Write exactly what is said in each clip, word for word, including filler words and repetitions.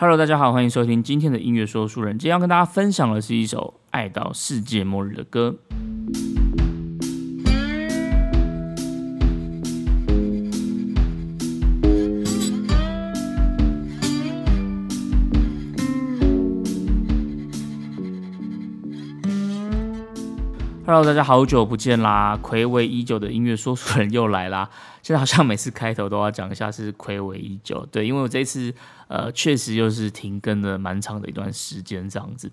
Hello， 大家好，欢迎收听今天的音乐说书人。今天要跟大家分享的是一首爱到世界末日的歌。Hello， 大家好久不见啦！睽违已久的音乐说书人又来啦。现在好像每次开头都要讲一下是睽违已久，对，因为我这次呃确实又是停更了蛮长的一段时间这样子。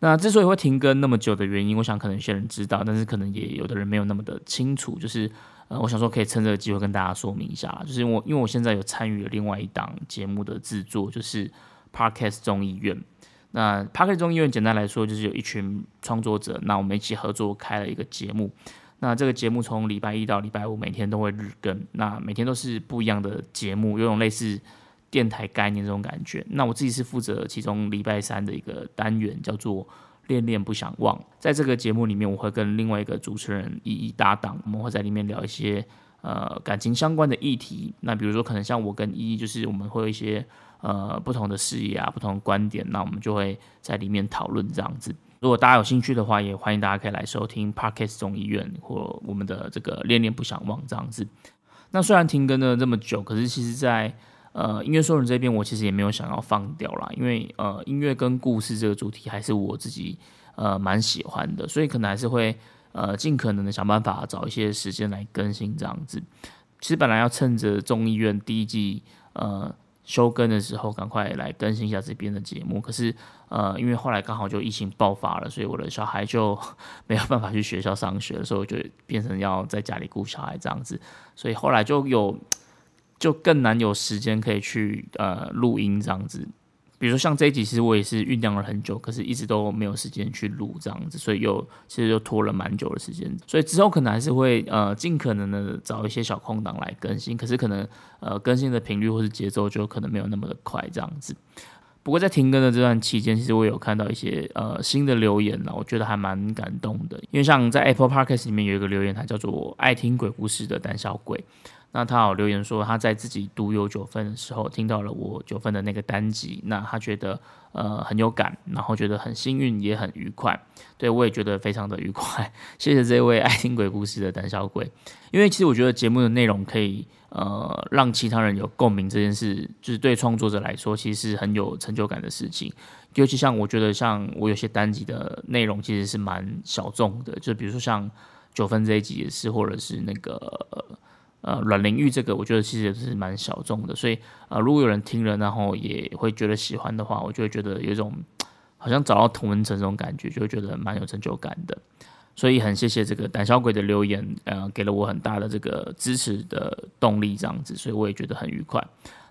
那之所以会停更那么久的原因，我想可能有些人知道，但是可能也有的人没有那么的清楚，就是呃我想说可以趁这个机会跟大家说明一下啦，就是我因为我现在有参与了另外一档节目的制作，就是 Podcast 众议院。那 Podcast 众议院简单来说就是有一群创作者，那我们一起合作开了一个节目。那这个节目从礼拜一到礼拜五每天都会日更，那每天都是不一样的节目，有种类似电台概念这种感觉。那我自己是负责其中礼拜三的一个单元，叫做恋恋不想忘。在这个节目里面，我会跟另外一个主持人一一搭档，我们会在里面聊一些呃感情相关的议题。那比如说可能像我跟依依，就是我们会有一些呃不同的视野啊，不同的观点，那我们就会在里面讨论这样子。如果大家有兴趣的话，也欢迎大家可以来收听 Podcast 众议院或我们的这个恋恋不想忘这样子。那虽然停更了这么久，可是其实在呃音乐说人这边，我其实也没有想要放掉啦，因为呃音乐跟故事这个主题还是我自己呃蛮喜欢的，所以可能还是会呃尽可能的想办法找一些时间来更新这样子。其实本来要趁着众议院第一季呃休更的时候，赶快来更新一下这边的节目。可是，呃，因为后来刚好就疫情爆发了，所以我的小孩就没有办法去学校上学，所以我就变成要在家里顾小孩这样子。所以后来就有就更难有时间可以去呃录音这样子。比如说像这一集，其实我也是酝酿了很久，可是一直都没有时间去录这样子，所以又其实又拖了蛮久的时间。所以之后可能还是会呃尽可能的找一些小空档来更新，可是可能呃更新的频率或是节奏就可能没有那么的快这样子。不过在停更的这段期间，其实我有看到一些呃新的留言啦，我觉得还蛮感动的。因为像在 Apple Podcast 里面有一个留言，它叫做“爱听鬼故事的胆小鬼”。那他有留言说，他在自己读有九分的时候，听到了我九分的那个单集，那他觉得呃很有感，然后觉得很幸运，也很愉快。对，我也觉得非常的愉快。谢谢这位爱听鬼故事的胆小鬼，因为其实我觉得节目的内容可以呃让其他人有共鸣这件事，就是对创作者来说，其实是很有成就感的事情。尤其像我觉得，像我有些单集的内容其实是蛮小众的，就比如说像九分这一集也是，或者是那个。呃，阮玲玉这个我觉得其实也是蛮小众的，所以呃，如果有人听了然后也会觉得喜欢的话，我就会觉得有一种好像找到同温层这种感觉，就会觉得蛮有成就感的。所以很谢谢这个胆小鬼的留言，呃，给了我很大的这个支持的动力，这样子，所以我也觉得很愉快。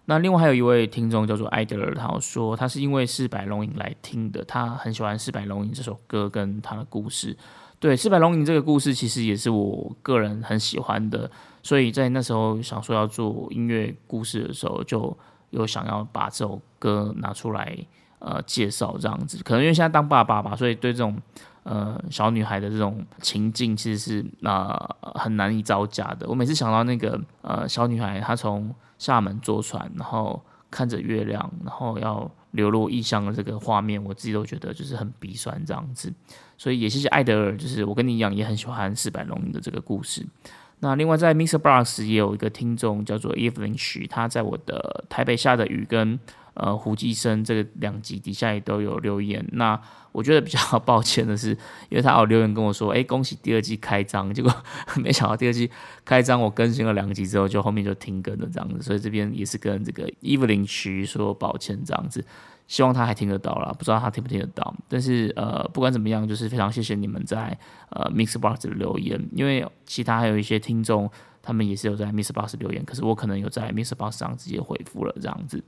那另外还有一位听众叫做艾德勒，他说他是因为四百龙吟来听的，他很喜欢四百龙吟这首歌跟他的故事。对，四百龙吟这个故事其实也是我个人很喜欢的，所以在那时候想说要做音乐故事的时候，就有想要把这首歌拿出来呃介绍这样子。可能因为现在当爸爸吧，所以对这种呃小女孩的这种情境其实是呃很难以招架的。我每次想到那个呃小女孩，她从厦门坐船，然后看着月亮，然后要流落异乡的这个画面，我自己都觉得就是很鼻酸这样子。所以也谢谢艾德尔，就是我跟你一样也很喜欢四百龙吟的这个故事。那另外在 Mister Blocks 也有一个听众叫做 Evelyn 徐，他在我的台北下的雨跟呃胡继生这个两集底下也都有留言。那我觉得比较抱歉的是，因为他有留言跟我说，哎、欸，恭喜第二季开张，结果没想到第二季开张我更新了两集之后，就后面就停更了这样子。所以这边也是跟这个 Evelyn 徐说抱歉这样子。希望他还听得到啦，不知道他听不听得到。但是呃，不管怎么样，就是非常谢谢你们在呃 Mixbox 的留言，因为其他还有一些听众，他们也是有在 Mixbox 留言，可是我可能有在 Mixbox 上直接回复了这样子。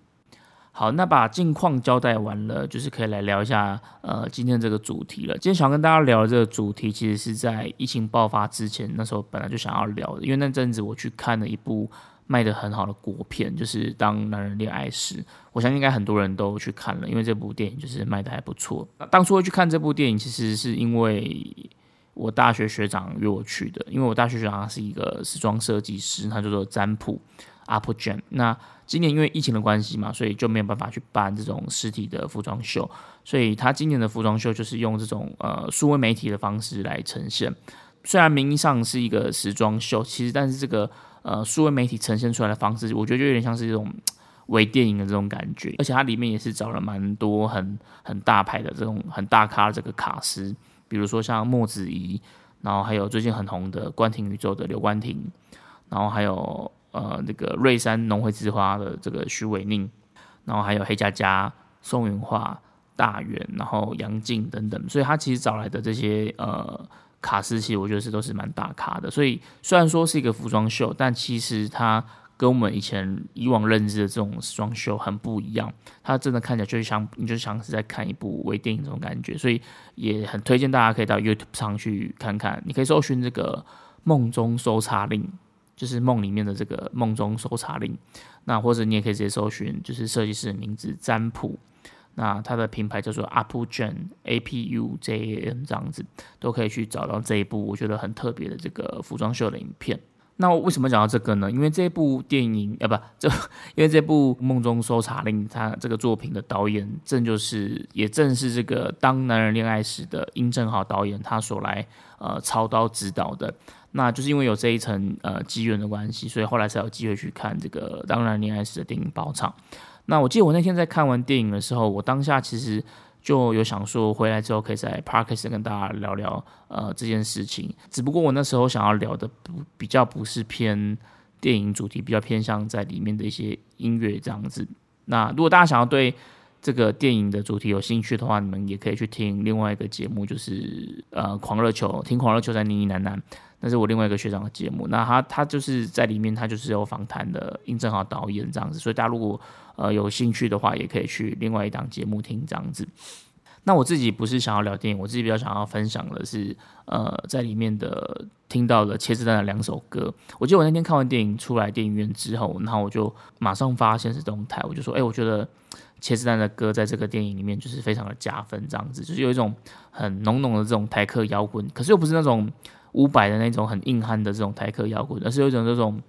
好，那把近况交代完了，就是可以来聊一下呃今天这个主题了。今天想跟大家聊的这个主题，其实是在疫情爆发之前，那时候本来就想要聊的，因为那阵子我去看了一部卖得很好的国片，就是《当男人恋爱时》，我相信应该很多人都去看了，因为这部电影就是卖得还不错。当初会去看这部电影，其实是因为我大学学长约我去的，因为我大学学长他是一个时装设计师，他叫做占卜， A P U J A N。那今年因为疫情的关系嘛，所以就没有办法去办这种实体的服装秀，所以他今年的服装秀就是用这种呃数位媒体的方式来呈现。虽然名义上是一个时装秀，其实但是这个呃数位媒体呈现出来的方式，我觉得就有点像是这种微电影的这种感觉，而且它里面也是找了蛮多很很大牌的这种很大咖的这个卡司，比如说像莫子仪，然后还有最近很红的关停宇宙的刘关停，然后还有呃那个瑞山农会之花的这个徐伟宁，然后还有黑嘉嘉、宋芸桦、大元，然后杨静等等，所以他其实找来的这些呃。卡司其实我觉得是都是蛮大咖的，所以虽然说是一个服装秀，但其实它跟我们以前以往认知的这种时装秀很不一样。它真的看起来就像你就像是在看一部微电影这种感觉，所以也很推荐大家可以到 YouTube 上去看看。你可以搜寻这个“梦中搜查令”，就是梦里面的这个“梦中搜查令”。那或者你也可以直接搜寻，就是设计师的名字占卜。那它的品牌叫做 A P U J A N 这样子，都可以去找到这一部我觉得很特别的这个服装秀的影片。那我为什么讲到这个呢？因为这部电影啊，不，这因为这部《梦中搜查令》它这个作品的导演正就是也正是这个《当男人恋爱时》的殷正豪导演，他所来呃操刀指导的。那就是因为有这一层呃机缘的关系，所以后来才有机会去看这个《当男人恋爱时》的电影包场。那我记得我那天在看完电影的时候，我当下其实就有想说，回来之后可以在 Podcast 跟大家聊聊呃这件事情。只不过我那时候想要聊的不比较不是偏电影主题，比较偏向在里面的一些音乐这样子。那如果大家想要对这个电影的主题有兴趣的话，你们也可以去听另外一个节目，就是呃狂热球，听狂热球在妮妮喃喃。那是我另外一个学长的节目，那 他, 他就是在里面，他就是有访谈的殷正豪导演这样子，所以大家如果、呃、有兴趣的话，也可以去另外一档节目听这样子。那我自己不是想要聊电影，我自己比较想要分享的是，呃，在里面的听到了茄子蛋的两首歌。我记得我那天看完电影出来电影院之后，然后我就马上发限时动态，我就说，哎、欸，我觉得茄子蛋的歌在这个电影里面就是非常的加分，这样子，就是有一种很浓浓的这种台客摇滚，可是又不是那种伍佰的那种很硬汉的这种台客摇滚，而是有一种这种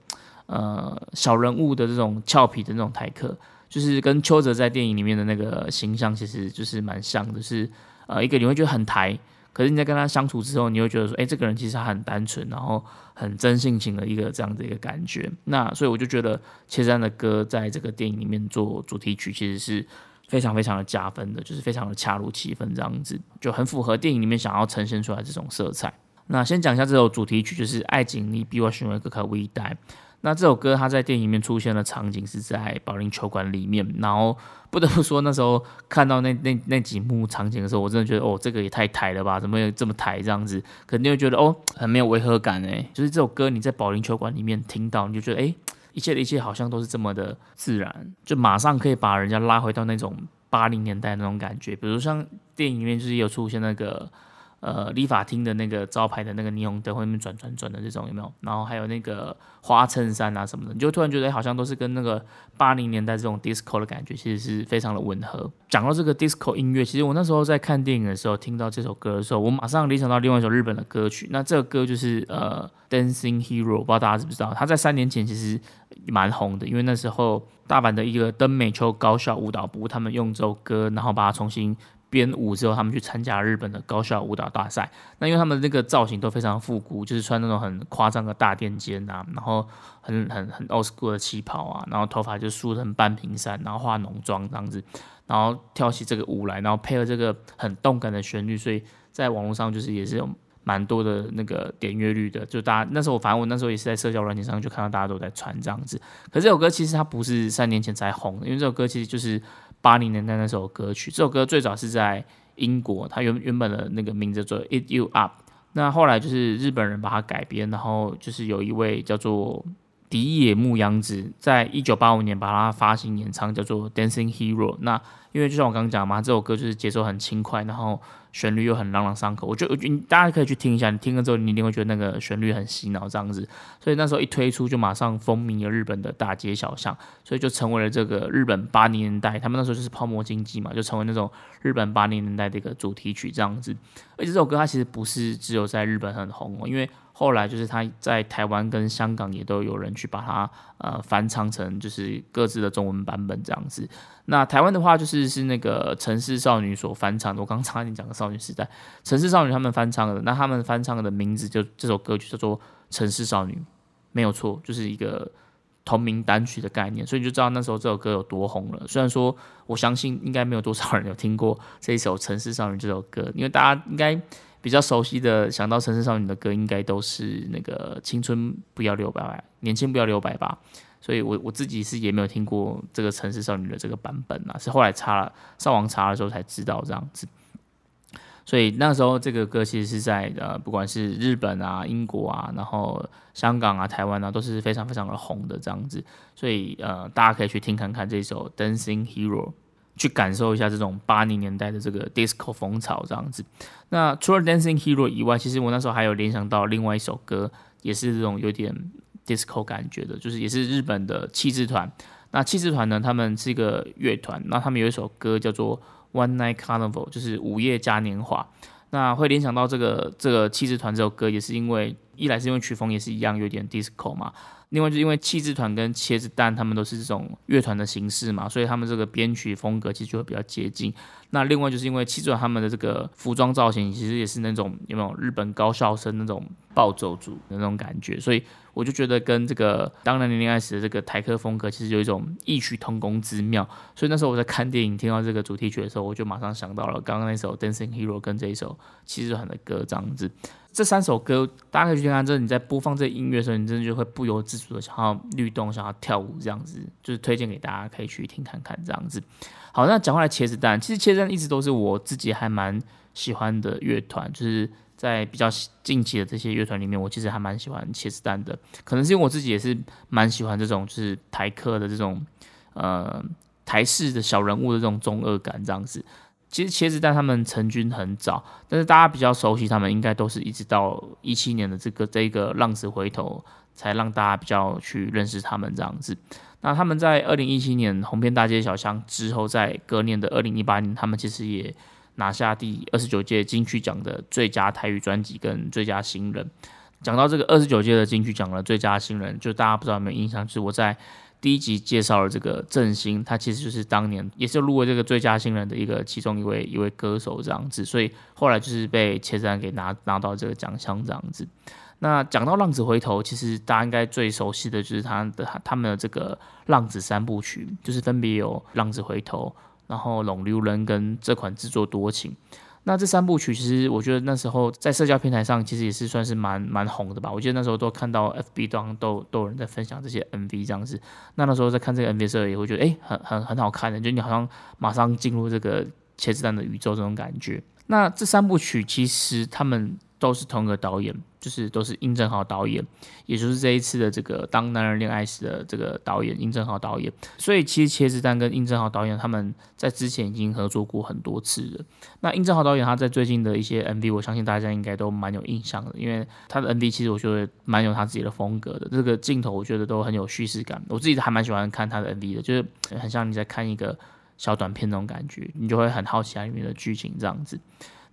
呃小人物的这种俏皮的那种台客，就是跟邱泽在电影里面的那个形象其实就是蛮像的，就是呃一个你会觉得很台，可是你在跟他相处之后，你会觉得说，哎、欸，这个人其实他很单纯，然后很真性情的一个这样的一个感觉。那所以我就觉得茄子蛋的歌在这个电影里面做主题曲，其实是非常非常的加分的，就是非常的恰如其分这样子，就很符合电影里面想要呈现出来这种色彩。那先讲一下这首主题曲，就是《爱情你比我想的更加伟大》。那这首歌它在电影里面出现的场景是在保龄球馆里面，然后不得不说那时候看到那那那几幕场景的时候，我真的觉得哦，这个也太台了吧，怎么有这么台这样子？肯定会觉得哦，很没有违和感哎。就是这首歌你在保龄球馆里面听到，你就觉得哎，一切的一切好像都是这么的自然，就马上可以把人家拉回到那种八零年代那种感觉。比如像电影里面就是有出现那个。呃，理发厅的那个招牌的那个霓虹灯会那边转转转的这种有没有？然后还有那个花衬衫啊什么的，你就突然觉得、欸、好像都是跟那个八零年代这种 disco 的感觉，其实是非常的吻合。讲到这个 disco 音乐，其实我那时候在看电影的时候听到这首歌的时候，我马上联想到另外一首日本的歌曲。那这个歌就是呃 Dancing Hero， 不知道大家知不知道？它在三年前其实蛮红的，因为那时候大阪的一个登美丘高校舞蹈部，他们用这首歌，然后把它重新编舞之后，他们去参加日本的高校舞蹈大赛。那因为他们那个造型都非常复古，就是穿那种很夸张的大垫肩啊，然后很很很 old school 的旗袍啊，然后头发就梳成半平散，然后化浓妆这样子，然后跳起这个舞来，然后配合这个很动感的旋律，所以在网络上就是也是有蛮多的那个点阅率的。就大家那时候，反正我那时候也是在社交软件上就看到大家都在穿这样子。可是这首歌其实它不是三年前才红的，因为这首歌其实就是八零年代那首歌曲，这首歌最早是在英国，它 原, 原本的那个名字叫做 Eat You Up， 那后来就是日本人把它改编，然后就是有一位叫做荻野目洋子，在一九八五年把它发行演唱，叫做 Dancing Hero。那因为就像我刚刚讲嘛，这首歌就是节奏很轻快，然后旋律又很朗朗上口，我觉得大家可以去听一下，你听了之后你一定会觉得那个旋律很洗脑这样子，所以那时候一推出就马上风靡了日本的大街小巷，所以就成为了这个日本八零年代，他们那时候就是泡沫经济嘛，就成为那种日本八零年代的一个主题曲这样子。而且这首歌它其实不是只有在日本很红哦，因为后来就是他在台湾跟香港也都有人去把它呃翻唱成就是各自的中文版本这样子。那台湾的话就是是那个城市少女所翻唱的，我刚差点讲的少女时代，城市少女他们翻唱的，那他们翻唱的名字就这首歌曲叫做城市少女，没有错，就是一个同名单曲的概念，所以你就知道那时候这首歌有多红了。虽然说我相信应该没有多少人有听过这一首城市少女这首歌，因为大家应该比较熟悉的，想到城市少女的歌，应该都是那个青春不要留白，年轻不要留白吧。所以 我, 我自己是也没有听过这个城市少女的这个版本啦，是后来查了上网查的时候才知道这样子。所以那时候这个歌其实是在呃，不管是日本啊、英国啊，然后香港啊、台湾啊，都是非常非常的红的这样子。所以呃，大家可以去听看看这首《Dancing Hero》。去感受一下这种八零年代的这个 disco 风潮这样子。那除了 Dancing Hero 以外，其实我那时候还有联想到另外一首歌，也是这种有点 disco 感觉的，就是也是日本的气质团。那气质团呢，他们是一个乐团，那他们有一首歌叫做 One Night Carnival， 就是午夜嘉年华。那会联想到这个这个气质团这首歌，也是因为一来是因为曲风也是一样有点 disco 嘛。另外就是因为气质团跟茄子蛋他们都是这种乐团的形式嘛，所以他们这个编曲风格其实就会比较接近。那另外就是因为气质团他们的这个服装造型其实也是那种有没有日本高校生那种暴走族的那种感觉，所以我就觉得跟这个当然恋爱时的这个台客风格其实有一种异曲同工之妙。所以那时候我在看电影听到这个主题曲的时候，我就马上想到了刚刚那首 Dancing Hero 跟这一首气质团的歌这样子。这三首歌大家可以去看看，这你在播放这音乐的时候，你真的就会不由自主的想要律动、想要跳舞这样子，就是推荐给大家可以去听看看这样子。好，那讲回来茄子蛋，其实茄子蛋一直都是我自己还蛮喜欢的乐团，就是在比较近期的这些乐团里面，我其实还蛮喜欢茄子蛋的。可能是因为我自己也是蛮喜欢这种就是台客的这种呃台式的小人物的这种中二感这样子。其实茄子蛋他们成军很早，但是大家比较熟悉他们应该都是一直到一七年的这个这个浪子回头才让大家比较去认识他们这样子。那他们在二零一七年红遍大街小巷之后，在隔年的二零一八年他们其实也拿下第二十九届金曲奖的最佳台语专辑跟最佳新人。讲到这个二十九届的金曲奖的最佳新人，就大家不知道有没有印象，就是我在第一集介绍了这个振兴，他其实就是当年也是入围这个最佳新人的一个其中一位一位歌手这样子，所以后来就是被茄子蛋给 拿, 拿到这个奖项这样子。那讲到浪子回头，其实大家应该最熟悉的就是他的他们的这个浪子三部曲，就是分别有浪子回头，然后浪流人跟这款自作多情。那这三部曲其实我觉得那时候在社交平台上其实也是算是蛮蛮红的吧，我记得那时候都看到 F B 端都都有人在分享这些 M V 这样子。那那时候在看这个 M V 的时候也会觉得哎、欸、很很很好看的，就你好像马上进入这个茄子蛋的宇宙这种感觉。那这三部曲其实他们都是同一个导演，就是都是殷正豪导演，也就是这一次的这个当男人恋爱时的这个导演殷正豪导演。所以其实茄子蛋跟殷正豪导演他们在之前已经合作过很多次了。那殷正豪导演他在最近的一些 M V 我相信大家应该都蛮有印象的，因为他的 M V 其实我觉得蛮有他自己的风格的，这个镜头我觉得都很有叙事感，我自己还蛮喜欢看他的 M V 的，就是很像你在看一个小短片那种感觉，你就会很好奇它里面的剧情这样子。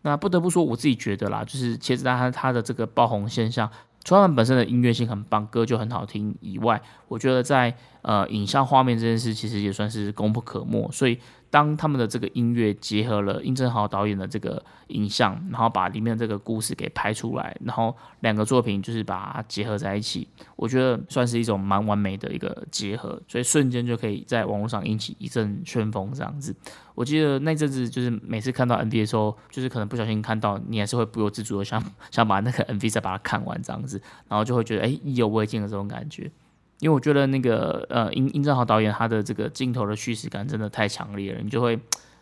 那不得不说我自己觉得啦，就是茄子蛋他的这个爆红现象，除了他们本身的音乐性很棒，歌就很好听以外，我觉得在呃影像画面这件事其实也算是功不可没。所以当他们的这个音乐结合了殷正豪导演的这个影像，然后把里面的这个故事给拍出来，然后两个作品就是把它结合在一起，我觉得算是一种蛮完美的一个结合，所以瞬间就可以在网络上引起一阵旋风这样子。我记得那阵子就是每次看到 M V 的时候，就是可能不小心看到，你还是会不由自主的想想把那个 M V 再把它看完这样子，然后就会觉得哎意犹未尽的这种感觉。因为我觉得那个呃殷殷正豪导演他的这个镜头的叙事感真的太强烈了，你就会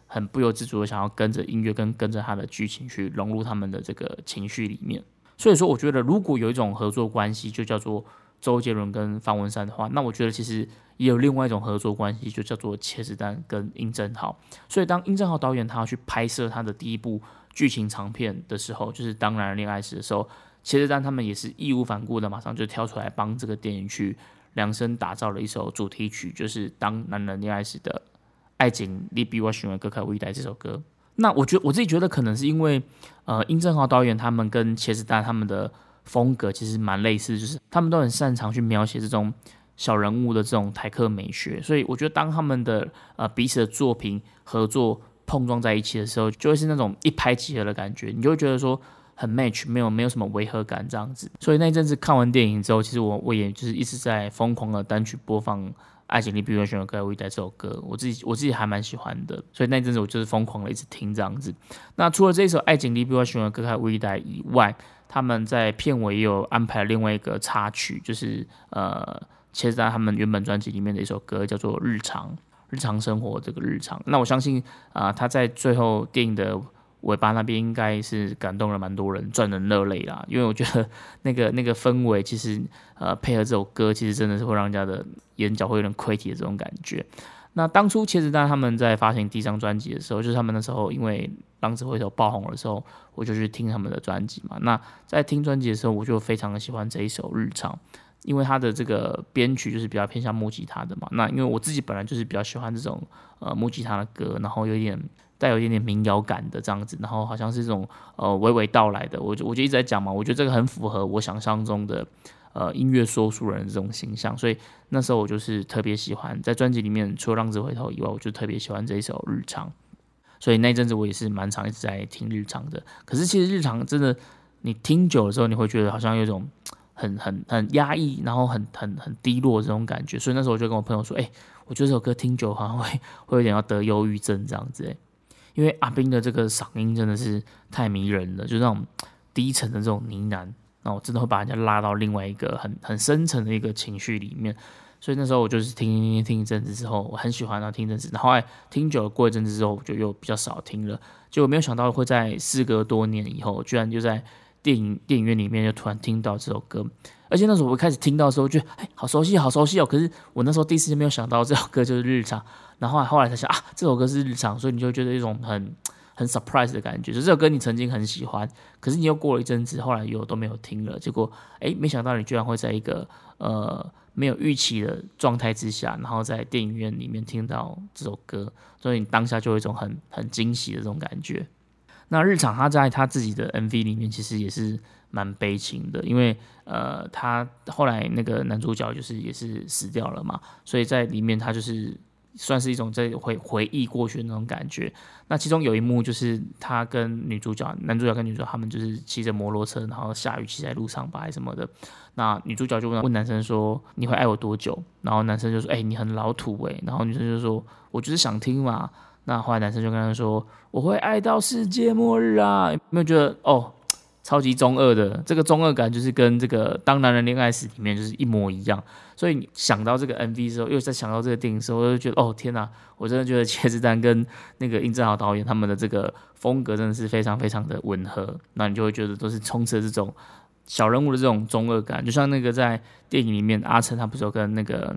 很不由自主的想要跟着音乐跟跟着他的剧情去融入他们的这个情绪里面。所以说我觉得如果有一种合作关系就叫做周杰伦跟方文山的话，那我觉得其实也有另外一种合作关系就叫做茄子蛋跟殷正豪。所以当殷正豪导演他要去拍摄他的第一部剧情长片的时候，就是当然恋爱时的时候，茄子蛋他们也是义无反顾的马上就跳出来帮这个电影去量身打造了一首主题曲，就是当男人恋爱时的爱情你比我想的更加伟大这首歌。那 我, 觉得我自己觉得可能是因为呃，殷正豪导演他们跟茄子蛋他们的风格其实蛮类似，就是他们都很擅长去描写这种小人物的这种台客美学，所以我觉得当他们的、呃、彼此的作品合作碰撞在一起的时候，就会是那种一拍即合的感觉，你就会觉得说很 match， 没有没有什么违和感这样子。所以那一阵子看完电影之后，其实我我也就是一直在疯狂的单曲播放《爱情里必须选的歌》《我一代》这首歌，我自己我自己还蛮喜欢的，所以那一阵子我就是疯狂的一直听这样子。那除了这一首《爱情里必须选的歌》《我一代》以外，他们在片尾也有安排另外一个插曲，就是呃，其实在他们原本专辑里面的一首歌叫做《日常》。日常生活这个日常，那我相信啊、呃，他在最后电影的尾巴那边应该是感动了蛮多人，赚人热泪啦。因为我觉得那个那个氛围，其实呃配合这首歌，其实真的是会让人家的眼角会有点溃堤的这种感觉。那当初茄子蛋他们在发行第一张专辑的时候，就是他们那时候因为浪子回头爆红的时候，我就去听他们的专辑嘛。那在听专辑的时候，我就非常的喜欢这一首《日常》。因为他的这个编曲就是比较偏向木吉他的嘛，那因为我自己本来就是比较喜欢这种呃木吉他的歌，然后有点带有一点点民谣感的这样子，然后好像是这种呃娓娓道来的，我就我就一直在讲嘛，我觉得这个很符合我想象中的呃音乐说书人的这种形象，所以那时候我就是特别喜欢，在专辑里面除了浪子回头以外，我就特别喜欢这一首《日常》，所以那一阵子我也是蛮常一直在听《日常》的。可是其实《日常》真的你听久了之后，你会觉得好像有一种很很很压抑，然后很很很低落的这种感觉，所以那时候我就跟我朋友说，哎、欸，我觉得这首歌听久好像会会有点要得忧郁症这样子、欸，因为阿彬的这个嗓音真的是太迷人了，就那种低沉的这种呢喃，然后真的会把人家拉到另外一个很很深沉的一个情绪里面，所以那时候我就是听听听一阵子之后，我很喜欢他听一阵子，然后哎、欸、听久了过一阵子之后，我就又比较少听了，结果没有想到会在事隔多年以后，居然就在电影电影院里面就突然听到这首歌，而且那时候我开始听到的时候，觉得哎，好熟悉，好熟悉哦。可是我那时候第一时间没有想到这首歌就是《日常》，然后后来才想啊，这首歌是《日常》，所以你就觉得一种很很 surprise 的感觉，就是这首歌你曾经很喜欢，可是你又过了一阵子，后来又都没有听了，结果哎，没想到你居然会在一个呃没有预期的状态之下，然后在电影院里面听到这首歌，所以你当下就有一种很很惊喜的这种感觉。那日常他在他自己的 M V 里面其实也是蛮悲情的，因为呃他后来那个男主角就是也是死掉了嘛，所以在里面他就是算是一种在 回, 回忆过去的那种感觉。那其中有一幕就是他跟女主角，男主角跟女主角他们就是骑着摩托车，然后下雨骑在路上吧什么的。那女主角就 问, 问男生说你会爱我多久？然后男生就说哎、欸、你很老土哎、欸。然后女生就说我就是想听嘛。那后来男生就跟他说：“我会爱到世界末日啊！”有没有觉得哦，超级中二的？这个中二感就是跟这个《当男人恋爱时》里面就是一模一样。所以你想到这个 M V 之后，又再想到这个电影之后，就觉得哦天哪！我真的觉得茄子蛋跟那个殷正豪导演他们的这个风格真的是非常非常的吻合。那你就会觉得都是充斥这种小人物的这种中二感，就像那个在电影里面阿成他不是有跟那个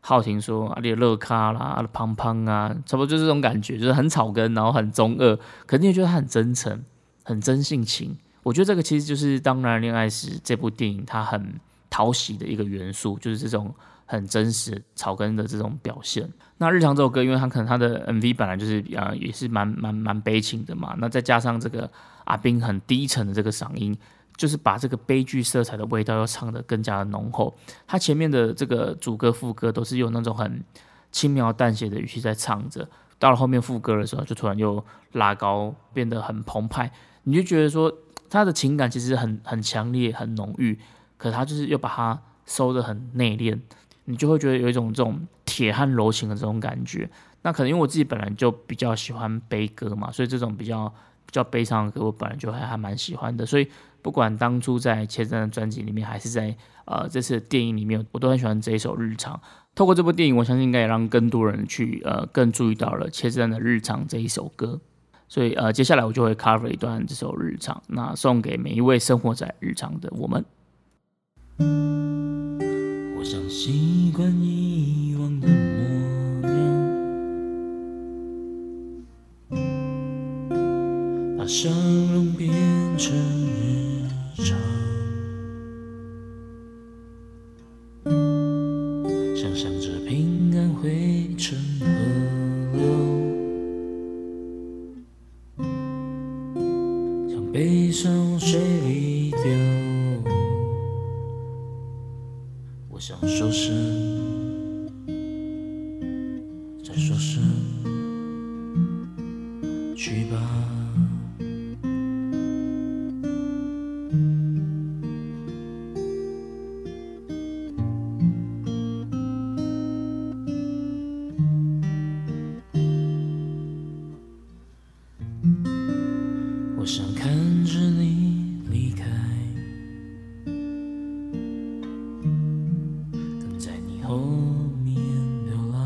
浩廷说啊，你的乐咖啦，啊，胖胖啊，差不多就是这种感觉，就是很草根，然后很中二，可是你也觉得他很真诚，很真性情。我觉得这个其实就是《当男人恋爱时》这部电影它很讨喜的一个元素，就是这种很真实草根的这种表现。那日常这首歌，因为他可能他的 M V 本来就是、呃、也是蛮蛮蛮悲情的嘛，那再加上这个阿彬很低沉的这个嗓音，就是把这个悲剧色彩的味道要唱得更加的浓厚。他前面的这个主歌副歌都是用那种很轻描淡写的语气在唱着，到了后面副歌的时候就突然又拉高，变得很澎湃，你就觉得说他的情感其实很很强烈很浓郁，可他就是又把它收得很内敛，你就会觉得有一种这种铁汉柔情的这种感觉。那可能因为我自己本来就比较喜欢悲歌嘛，所以这种比较比较悲伤的歌我本来就还蛮喜欢的，所以不管当初在茄子蛋的专辑里面，还是在呃这次的电影里面，我都很喜欢这一首《日常》。透过这部电影，我相信应该也让更多人去呃更注意到了茄子蛋的《日常》这一首歌。所以呃接下来我就会 cover 一段这首《日常》，那送给每一位生活在日常的我们。我想习惯遗忘的模样，把相融变成日常，想象着平安汇成河流，将悲伤往水里丢。我想说声，再说声，去吧。我想看着你离开，跟在你后面流浪，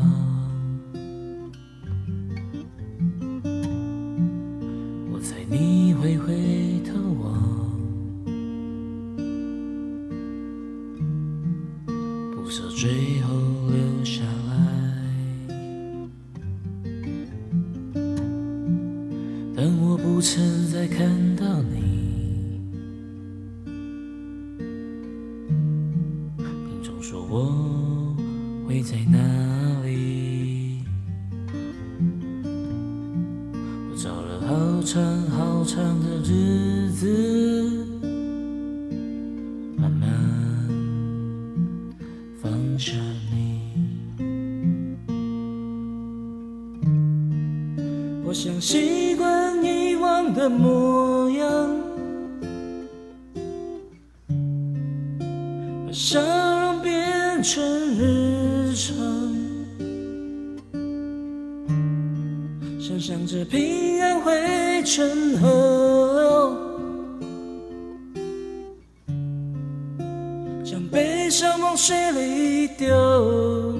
我猜你会回头望，不舍最后留下来，但我不曾再看到你，你总说我会在哪里。我找了好长好长的日子，慢慢放下你。我想习惯遗忘的模样，把笑容变成日常，想象着平安汇成河流，将悲伤往水里丢。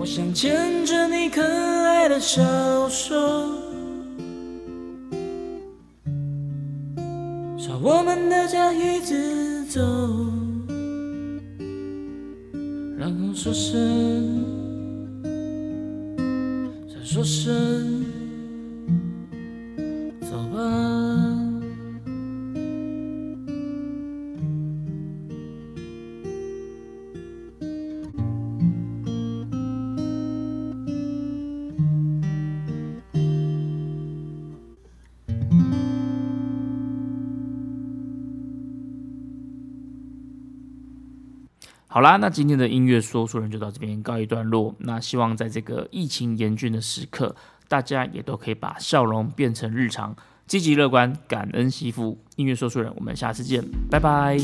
我想牵着你可爱的小手，朝我们的家一直走，然后说声，再说声，走吧。好啦，那今天的音乐说书人就到这边告一段落。那希望在这个疫情严峻的时刻，大家也都可以把笑容变成日常，积极乐观，感恩惜福。音乐说书人，我们下次见，拜拜。